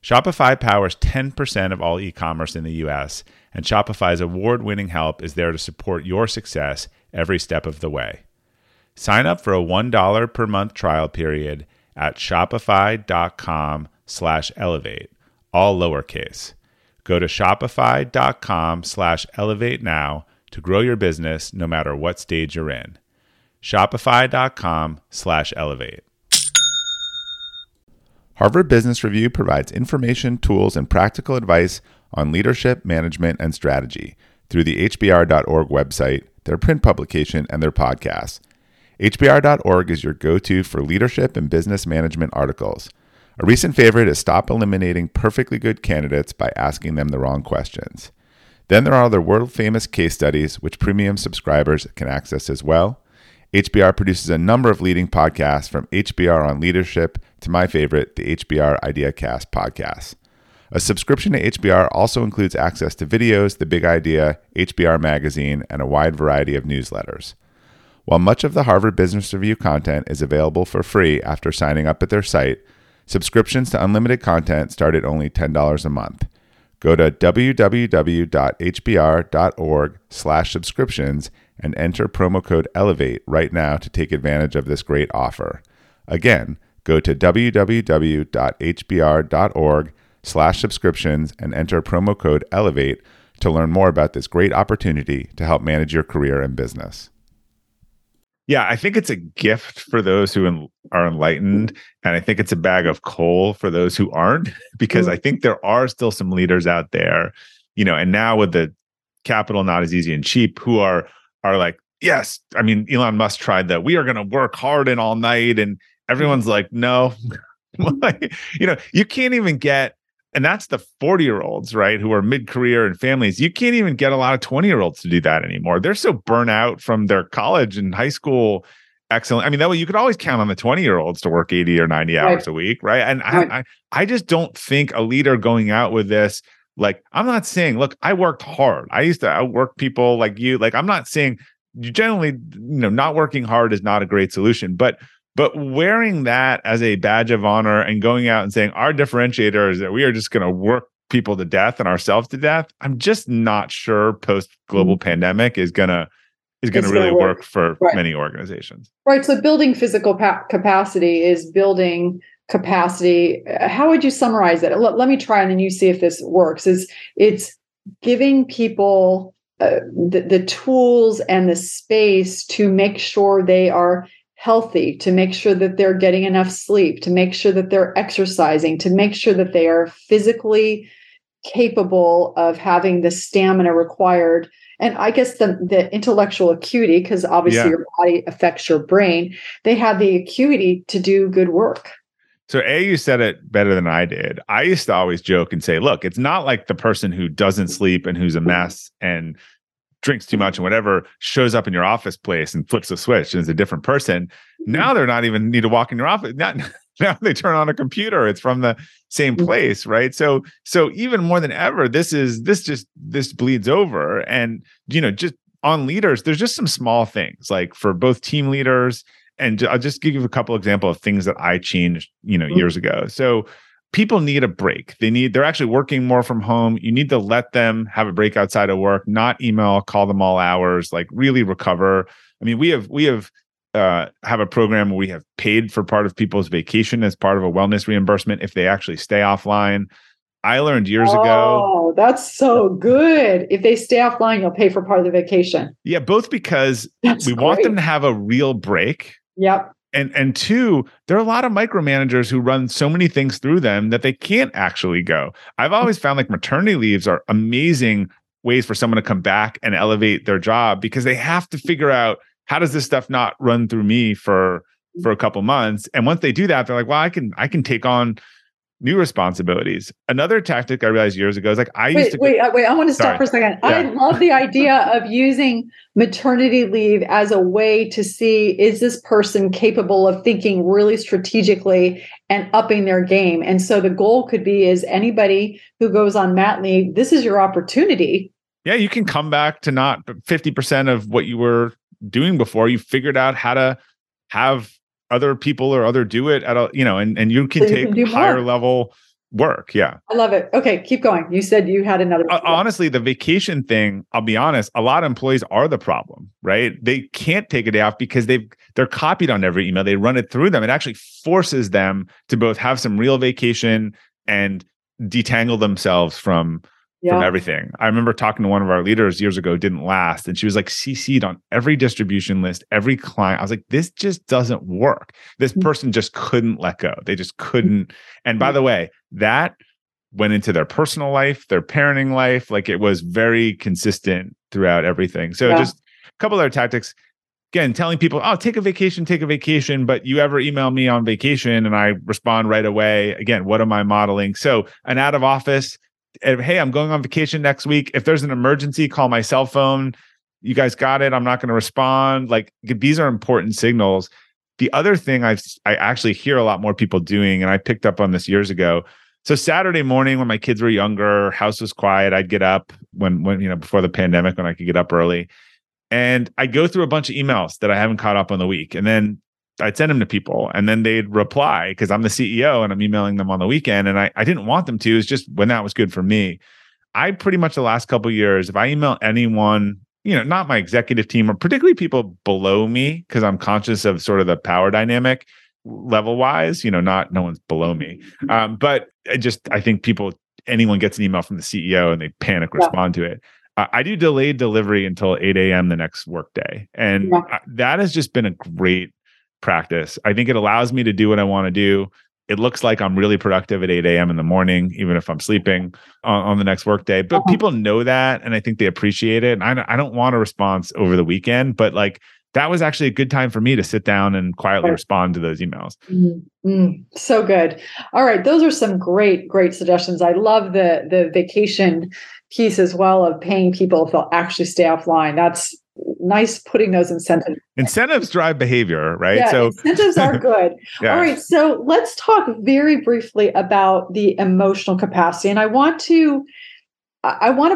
Shopify powers 10% of all e-commerce in the U.S., and Shopify's award-winning help is there to support your success every step of the way. Sign up for a $1 per month trial period at shopify.com/elevate, all lowercase. Go to shopify.com/elevate now to grow your business no matter what stage you're in. Shopify.com/elevate. Harvard Business Review provides information, tools, and practical advice on leadership, management, and strategy through the HBR.org website, their print publication, and their podcast. HBR.org is your go-to for leadership and business management articles. A recent favorite is Stop Eliminating Perfectly Good Candidates by Asking Them the Wrong Questions. Then there are the world-famous case studies, which premium subscribers can access as well. HBR produces a number of leading podcasts, from HBR on leadership to my favorite, the HBR IdeaCast podcast. A subscription to HBR also includes access to videos, The Big Idea, HBR Magazine, and a wide variety of newsletters. While much of the Harvard Business Review content is available for free after signing up at their site, subscriptions to unlimited content start at only $10 a month. Go to www.hbr.org/subscriptions and enter promo code ELEVATE right now to take advantage of this great offer. Again, go to www.hbr.org/subscriptions and enter promo code ELEVATE to learn more about this great opportunity to help manage your career and business. Yeah, I think it's a gift for those who are enlightened, and I think it's a bag of coal for those who aren't, because I think there are still some leaders out there, and now with the Capital Not As Easy and Cheap, who are like, yes, I mean, Elon Musk tried that. We are going to work hard and all night. And everyone's like, no, you know, you can't even get, and that's the 40-year-olds, right, who are mid-career and families. You can't even get a lot of 20-year-olds to do that anymore. They're so burnt out from their college and high school. Excellent. I mean, that way you could always count on the 20-year-olds to work 80 or 90 hours a week, right? And right. I just don't think a leader going out with this, like, I'm not saying, look, I worked hard. I used to outwork people like you. Like, I'm not saying, you generally, you know, not working hard is not a great solution, but wearing that as a badge of honor and going out and saying our differentiator is that we are just going to work people to death and ourselves to death. I'm just not sure post-global pandemic is going to really work for many organizations. Right. So building physical capacity is building capacity. How would you summarize it? Let me try and then you see if this works. It's giving people the tools and the space to make sure they are healthy, to make sure that they're getting enough sleep, to make sure that they're exercising, to make sure that they are physically capable of having the stamina required. And I guess the intellectual acuity, because obviously your body affects your brain, they have the acuity to do good work. So A, you said it better than I did. I used to always joke and say, look, it's not like the person who doesn't sleep and who's a mess and drinks too much and whatever shows up in your office place and flips a switch and is a different person. Now they're not even need to walk in your office. Now they turn on a computer. It's from the same place, right? So even more than ever, this bleeds over. And, you know, just on leaders, there's just some small things like for both team leaders. And I'll just give you a couple examples of things that I changed, you know, years ago. So people need a break. They're actually working more from home. You need to let them have a break outside of work, not email, call them all hours, like really recover. I mean, we have a program where we have paid for part of people's vacation as part of a wellness reimbursement if they actually stay offline. I learned years ago. Oh, that's so good. If they stay offline, you'll pay for part of the vacation. Yeah, both because we want them to have a real break. Yep. And two, there are a lot of micromanagers who run so many things through them that they can't actually go. I've always found like maternity leaves are amazing ways for someone to come back and elevate their job because they have to figure out how does this stuff not run through me for a couple months. And once they do that, they're like, well, I can take on new responsibilities. Another tactic I realized years ago is like Wait, I want to stop for a second. Yeah. I love the idea of using maternity leave as a way to see, is this person capable of thinking really strategically and upping their game? And so the goal could be is anybody who goes on mat leave, this is your opportunity. Yeah, you can come back to not 50% of what you were doing before. You figured out how to have other people or other do it at a, you know, and you can take higher level work. Yeah. I love it. Okay. Keep going. You said you had another. Honestly, the vacation thing, I'll be honest, a lot of employees are the problem, right? They can't take a day off because they're copied on every email. They run it through them. It actually forces them to both have some real vacation and detangle themselves from everything. I remember talking to one of our leaders years ago, didn't last. And she was like CC'd on every distribution list, every client. I was like, this just doesn't work. This person just couldn't let go. They just couldn't. And by the way, that went into their personal life, their parenting life. Like it was very consistent throughout everything. So just a couple other tactics. Again, telling people, oh, take a vacation, but you ever email me on vacation and I respond right away. Again, what am I modeling? So an out of office, hey, I'm going on vacation next week. If there's an emergency, call my cell phone. You guys got it. I'm not going to respond. Like these are important signals. The other thing I actually hear a lot more people doing, and I picked up on this years ago. So Saturday morning when my kids were younger, house was quiet. I'd get up when you know, before the pandemic, when I could get up early, and I go through a bunch of emails that I haven't caught up on the week, and then I'd send them to people and then they'd reply because I'm the CEO and I'm emailing them on the weekend. And I didn't want them to. It's just when that was good for me. I pretty much the last couple of years, if I email anyone, you know, not my executive team or particularly people below me, because I'm conscious of sort of the power dynamic level wise, you know, no one's below me. But I think anyone gets an email from the CEO and they respond to it. I do delayed delivery until 8 a.m. the next workday. And that has just been a great practice. I think it allows me to do what I want to do. It looks like I'm really productive at 8 a.m. in the morning, even if I'm sleeping on the next workday. But people know that, and I think they appreciate it. And I don't want a response over the weekend, but like that was actually a good time for me to sit down and quietly respond to those emails. Mm-hmm. So good. All right. Those are some great, great suggestions. I love the vacation piece as well of paying people if they'll actually stay offline. That's nice, putting those incentives. Incentives drive behavior, right? Yeah, so incentives are good. Yeah. All right. So let's talk very briefly about the emotional capacity. And I want to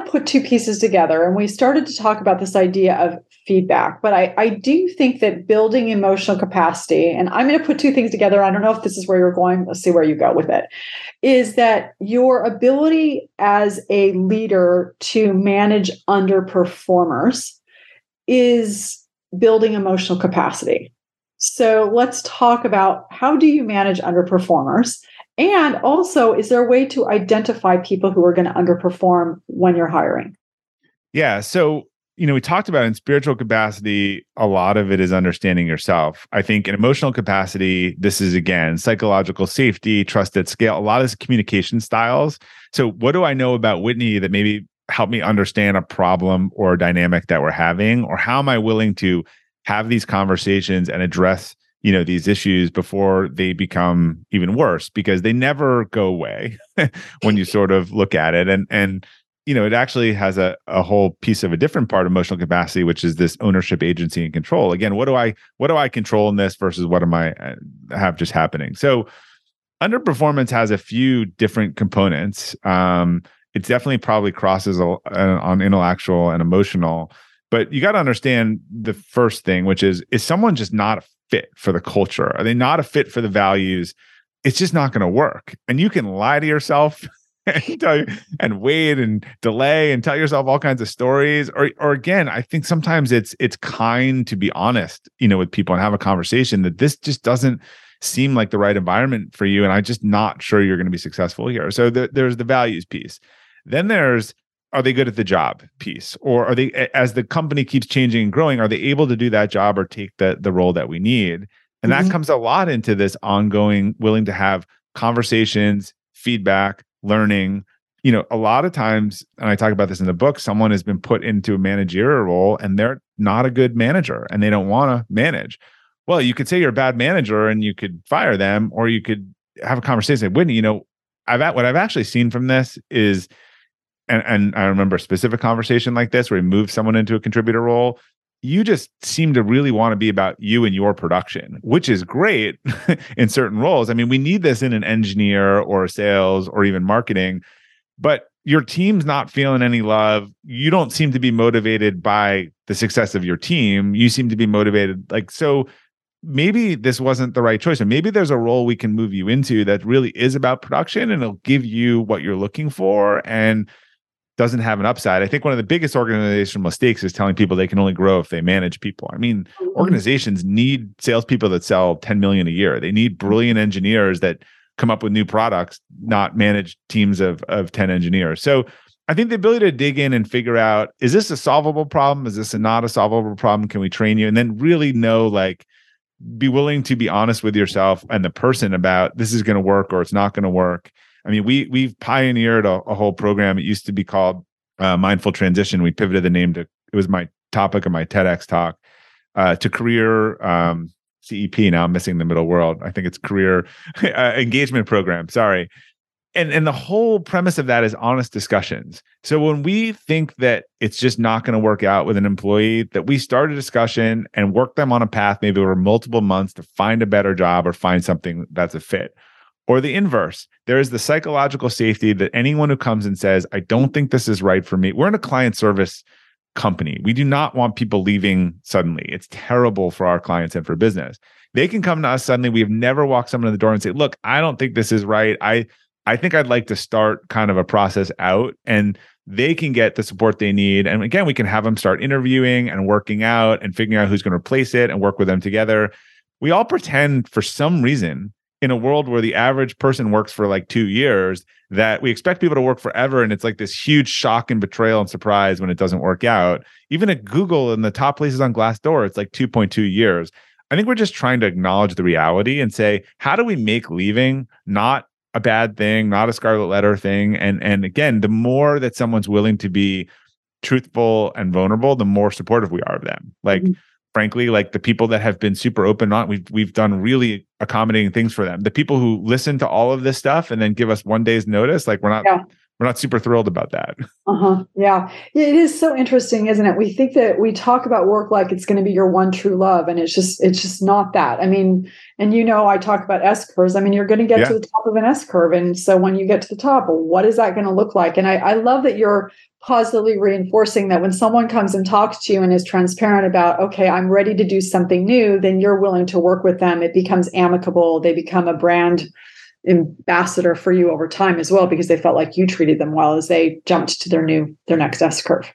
put two pieces together. And we started to talk about this idea of feedback, but I do think that building emotional capacity, and I'm going to put two things together. I don't know if this is where you're going. Let's see where you go with it. Is that your ability as a leader to manage underperformers is building emotional capacity. So let's talk about, how do you manage underperformers? And also, is there a way to identify people who are going to underperform when you're hiring? Yeah. So, you know, we talked about in spiritual capacity, a lot of it is understanding yourself. I think in emotional capacity, this is, again, psychological safety, trust at scale, a lot of communication styles. So what do I know about Whitney that maybe help me understand a problem or a dynamic that we're having? Or how am I willing to have these conversations and address, you know, these issues before they become even worse? Because they never go away when you sort of look at it. And you know, it actually has a whole piece of a different part of emotional capacity, which is this ownership, agency, and control. Again, what do I control in this versus what am I have just happening? So underperformance has a few different components. It definitely probably crosses on intellectual and emotional, but you got to understand the first thing, which is someone just not a fit for the culture? Are they not a fit for the values? It's just not going to work. And you can lie to yourself and wait and delay and tell yourself all kinds of stories. Or again, I think sometimes it's kind to be honest, you know, with people and have a conversation that this just doesn't seem like the right environment for you. And I'm just not sure you're going to be successful here. So there's the values piece. Then there's, are they good at the job piece? Or are they, as the company keeps changing and growing, are they able to do that job or take the role that we need? And that comes a lot into this ongoing, willing to have conversations, feedback, learning. You know, a lot of times, and I talk about this in the book, someone has been put into a managerial role and they're not a good manager and they don't want to manage. Well, you could say you're a bad manager and you could fire them, or you could have a conversation with Whitney, you know, what I've actually seen from this is, and I remember a specific conversation like this where we moved someone into a contributor role. You just seem to really want to be about you and your production, which is great in certain roles. I mean, we need this in an engineer or sales or even marketing, but your team's not feeling any love. You don't seem to be motivated by the success of your team. You seem to be motivated. Like, so maybe this wasn't the right choice. And maybe there's a role we can move you into that really is about production and it'll give you what you're looking for and doesn't have an upside. I think one of the biggest organizational mistakes is telling people they can only grow if they manage people. I mean, organizations need salespeople that sell 10 million a year. They need brilliant engineers that come up with new products, not manage teams of 10 engineers. So I think the ability to dig in and figure out, is this a solvable problem? Is this not a solvable problem? Can we train you? And then really know, like, be willing to be honest with yourself and the person about, this is going to work or it's not going to work. I mean, we've pioneered a whole program. It used to be called Mindful Transition. We pivoted the name to, it was my topic of my TEDx talk, to career CEP. Now I'm missing the middle world. I think it's career engagement program. Sorry. And the whole premise of that is honest discussions. So when we think that it's just not going to work out with an employee, that we start a discussion and work them on a path, maybe over multiple months, to find a better job or find something that's a fit. Or the inverse, there is the psychological safety that anyone who comes and says, I don't think this is right for me. We're in a client service company. We do not want people leaving suddenly. It's terrible for our clients and for business. They can come to us suddenly. We've never walked someone to the door and say, look, I don't think this is right. I think I'd like to start kind of a process out, and they can get the support they need. And again, we can have them start interviewing and working out and figuring out who's going to replace it and work with them together. We all pretend, for some reason, in a world where the average person works for like 2 years, that we expect people to work forever. And it's like this huge shock and betrayal and surprise when it doesn't work out. Even at Google and the top places on Glassdoor, it's like 2.2 years. I think we're just trying to acknowledge the reality and say, how do we make leaving not a bad thing, not a scarlet letter thing? And again, the more that someone's willing to be truthful and vulnerable, the more supportive we are of them. Like, frankly, like the people that have been super open on, we've done really accommodating things for them. The people who listen to all of this stuff and then give us one day's notice, like we're not super thrilled about that. Yeah. It is so interesting, isn't it? We think that we talk about work like it's going to be your one true love. And it's just not that. I mean, and you know, I talk about S curves. I mean, you're going to get to the top of an S curve. And so when you get to the top, what is that going to look like? And I love that you're positively reinforcing that when someone comes and talks to you and is transparent about, okay, I'm ready to do something new, then you're willing to work with them. It becomes amicable. They become a brand ambassador for you over time as well, because they felt like you treated them well as they jumped to their next S curve.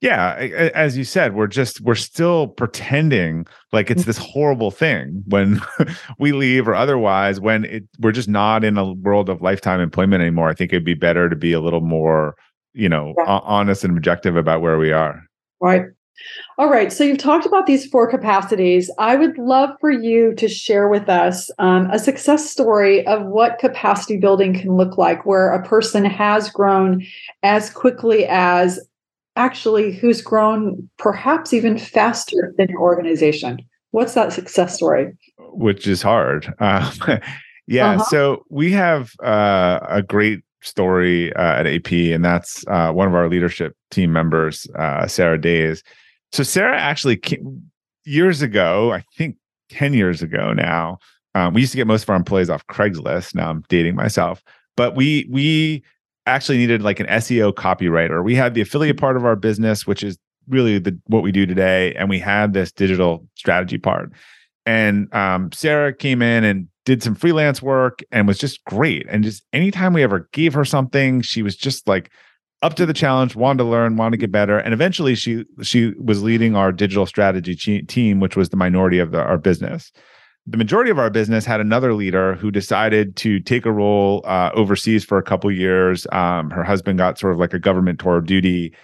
Yeah, as you said, we're still pretending like it's this horrible thing when we leave or otherwise, when we're just not in a world of lifetime employment anymore. I think it'd be better to be a little more, honest and objective about where we are. Right. All right. So you've talked about these four capacities. I would love for you to share with us a success story of what capacity building can look like, where a person has grown as quickly as actually who's grown perhaps even faster than your organization. What's that success story? Which is hard. So we have a great story at AP, and that's one of our leadership team members, Sarah Days. So Sarah actually came years ago, I think 10 years ago now. We used to get most of our employees off Craigslist. Now I'm dating myself. But we actually needed like an SEO copywriter. We had the affiliate part of our business, which is really what we do today. And we had this digital strategy part. And Sarah came in and did some freelance work and was just great. And just anytime we ever gave her something, she was just like up to the challenge, wanted to learn, wanted to get better. And eventually she was leading our digital strategy team, which was the minority of our business. The majority of our business had another leader who decided to take a role overseas for a couple years. Her husband got sort of like a government tour of duty,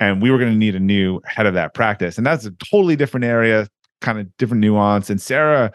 and we were going to need a new head of that practice. And that's a totally different area, kind of different nuance. And Sarah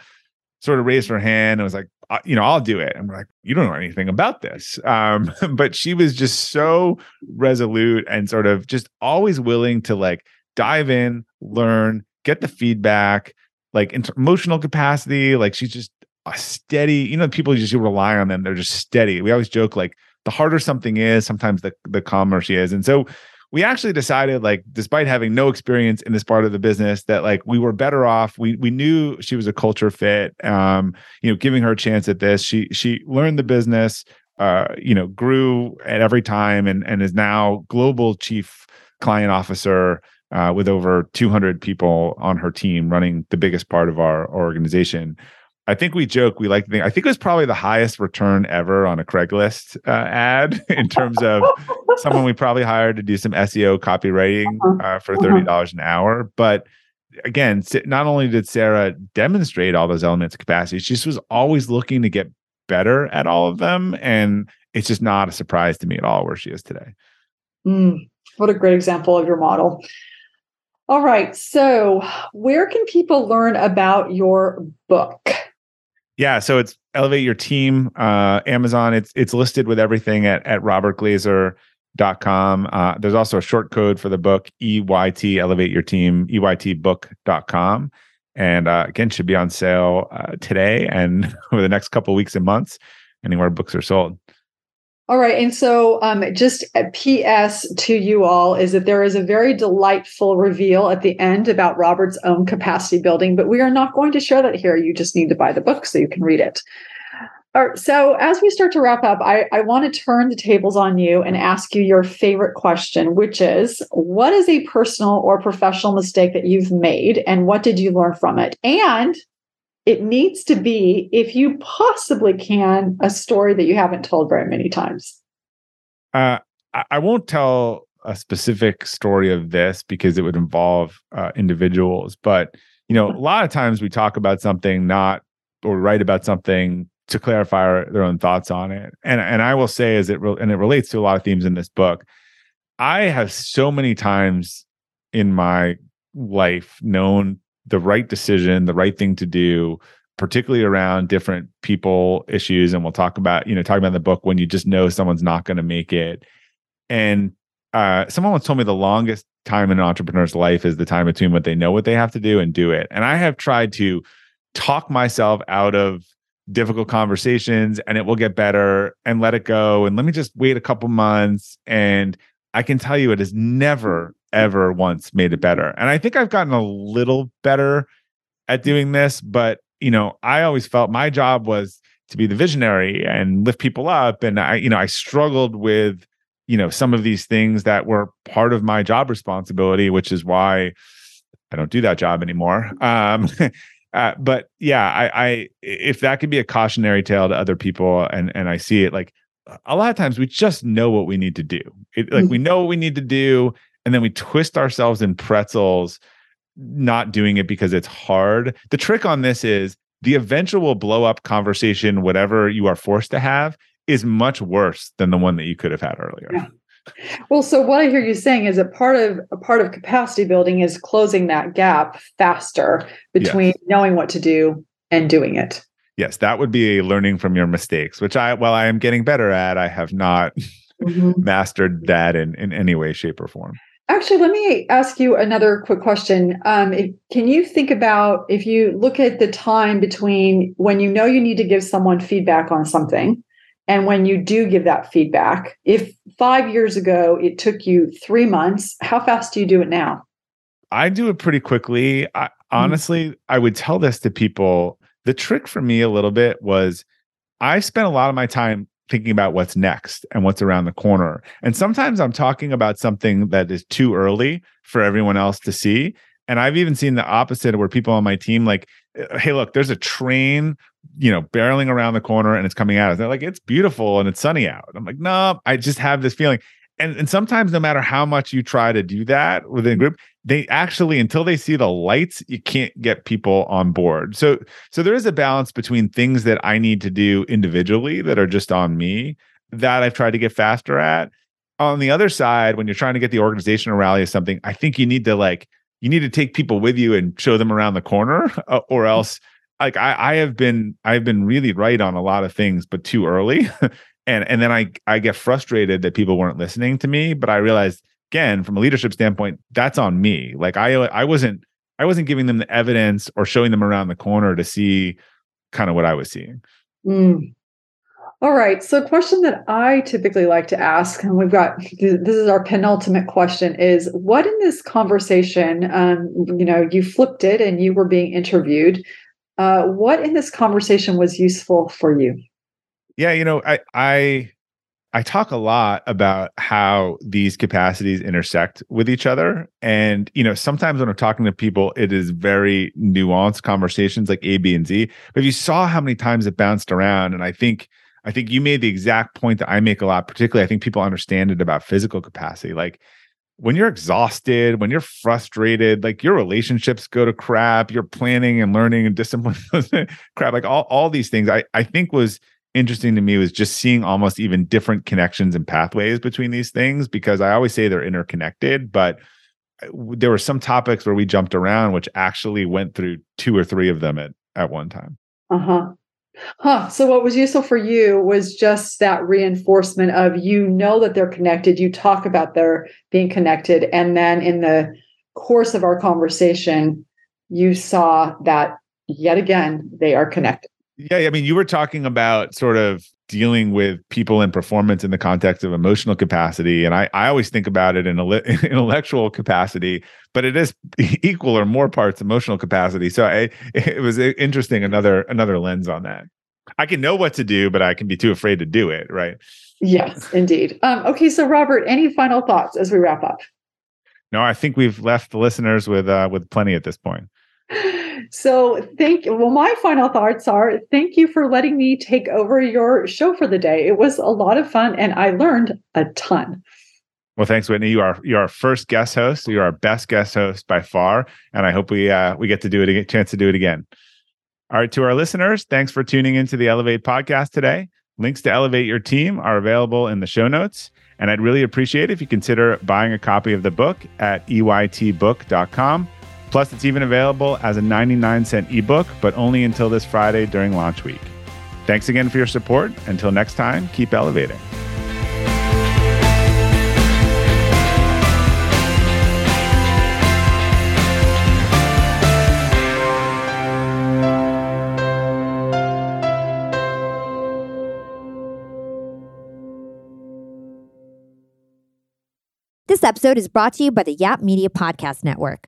sort of raised her hand and was like, I'll do it. And we're like, you don't know anything about this. But she was just so resolute and sort of just always willing to like dive in, learn, get the feedback, like emotional capacity. Like she's just a steady, people just rely on them. They're just steady. We always joke like the harder something is, sometimes the calmer she is. And so we actually decided like, despite having no experience in this part of the business, that like we were better off. We knew she was a culture fit, giving her a chance at this. She learned the business, grew at every time and is now global chief client officer, with over 200 people on her team running the biggest part of our organization. I think we joke, we like to think, I think it was probably the highest return ever on a Craigslist ad in terms of someone we probably hired to do some SEO copywriting for $30 an hour. But again, not only did Sarah demonstrate all those elements of capacity, she just was always looking to get better at all of them. And it's just not a surprise to me at all where she is today. What a great example of your model. All right. So where can people learn about your book? Yeah. So it's Elevate Your Team, Amazon. It's listed with everything at robertglazer.com. There's also a short code for the book, EYT, Elevate Your Team, EYTbook.com. And again, should be on sale today and over the next couple of weeks and months, anywhere books are sold. All right. And so just a PS to you all is that there is a very delightful reveal at the end about Robert's own capacity building, but we are not going to share that here. You just need to buy the book so you can read it. All right, so as we start to wrap up, I want to turn the tables on you and ask you your favorite question, which is, what is a personal or professional mistake that you've made and what did you learn from it? And it needs to be, if you possibly can, a story that you haven't told very many times. I won't tell a specific story of this because it would involve individuals. But, you know, a lot of times we talk about something or write about something to clarify their own thoughts on it. And I will say, it relates to a lot of themes in this book, I have so many times in my life known the right decision, the right thing to do, particularly around different people issues. And we'll talk about in the book when you just know someone's not going to make it. And someone once told me the longest time in an entrepreneur's life is the time between what they know what they have to do and do it. And I have tried to talk myself out of difficult conversations, and it will get better, and let it go, and let me just wait a couple months. And I can tell you it has never, ever once made it better. And I think I've gotten a little better at doing this, but you know, I always felt my job was to be the visionary and lift people up. And I struggled with, you know, some of these things that were part of my job responsibility, which is why I don't do that job anymore. But yeah, I if that could be a cautionary tale to other people, and I see it, like a lot of times we just know what we need to do. We know what we need to do, and then we twist ourselves in pretzels, not doing it because it's hard. The trick on this is the eventual blow up conversation, whatever you are forced to have, is much worse than the one that you could have had earlier. Yeah. Well, so what I hear you saying is a part of capacity building is closing that gap faster between knowing what to do and doing it. Yes, that would be learning from your mistakes, which I am getting better at, I have not mastered that in any way, shape, or form. Actually, let me ask you another quick question. Can you think about, if you look at the time between when you know you need to give someone feedback on something, and when you do give that feedback, if 5 years ago it took you 3 months, how fast do you do it now? I do it pretty quickly. Honestly, I would tell this to people. The trick for me a little bit was I spent a lot of my time thinking about what's next and what's around the corner. And sometimes I'm talking about something that is too early for everyone else to see. And I've even seen the opposite, where people on my team, like, hey, look, there's a train, you know, barreling around the corner and it's coming out. They're like, it's beautiful and it's sunny out. I'm like, no, I just have this feeling. And sometimes no matter how much you try to do that within a group, they actually, until they see the lights, you can't get people on board. So there is a balance between things that I need to do individually that are just on me that I've tried to get faster at. On the other side, when you're trying to get the organization to rally or something, I think you need to take people with you and show them around the corner, or else, like I've been really right on a lot of things, but too early. and then I get frustrated that people weren't listening to me. But I realized, again, from a leadership standpoint, that's on me. Like I wasn't giving them the evidence or showing them around the corner to see kind of what I was seeing. Mm. All right. So a question that I typically like to ask, and this is our penultimate question, is what in this conversation, you flipped it and you were being interviewed. What in this conversation was useful for you? Yeah, you know, I talk a lot about how these capacities intersect with each other. And, you know, sometimes when I'm talking to people, it is very nuanced conversations like A, B, and Z. But if you saw how many times it bounced around, and I think you made the exact point that I make a lot, particularly I think people understand it about physical capacity. Like when you're exhausted, when you're frustrated, like your relationships go to crap, your planning and learning and discipline goes to crap, like all these things I think was interesting to me was just seeing almost even different connections and pathways between these things, because I always say they're interconnected, but there were some topics where we jumped around, which actually went through two or three of them at one time. So what was useful for you was just that reinforcement of, you know, that they're connected. You talk about their being connected. And then in the course of our conversation, you saw that yet again, they are connected. Yeah. I mean, you were talking about sort of dealing with people and performance in the context of emotional capacity. And I always think about it in intellectual capacity, but it is equal or more parts emotional capacity. So it was interesting, another lens on that. I can know what to do, but I can be too afraid to do it, right? Yes, indeed. Okay, so Robert, any final thoughts as we wrap up? No, I think we've left the listeners with plenty at this point. So my final thoughts are, thank you for letting me take over your show for the day. It was a lot of fun and I learned a ton. Well, thanks, Whitney. You're our first guest host. You're our best guest host by far. And I hope we get to do it, a chance to do it again. All right. To our listeners, thanks for tuning into the Elevate podcast today. Links to Elevate Your Team are available in the show notes. And I'd really appreciate it if you consider buying a copy of the book at eytbook.com. Plus, it's even available as a 99-cent ebook, but only until this Friday during launch week. Thanks again for your support. Until next time, keep elevating. This episode is brought to you by the Yap Media Podcast Network.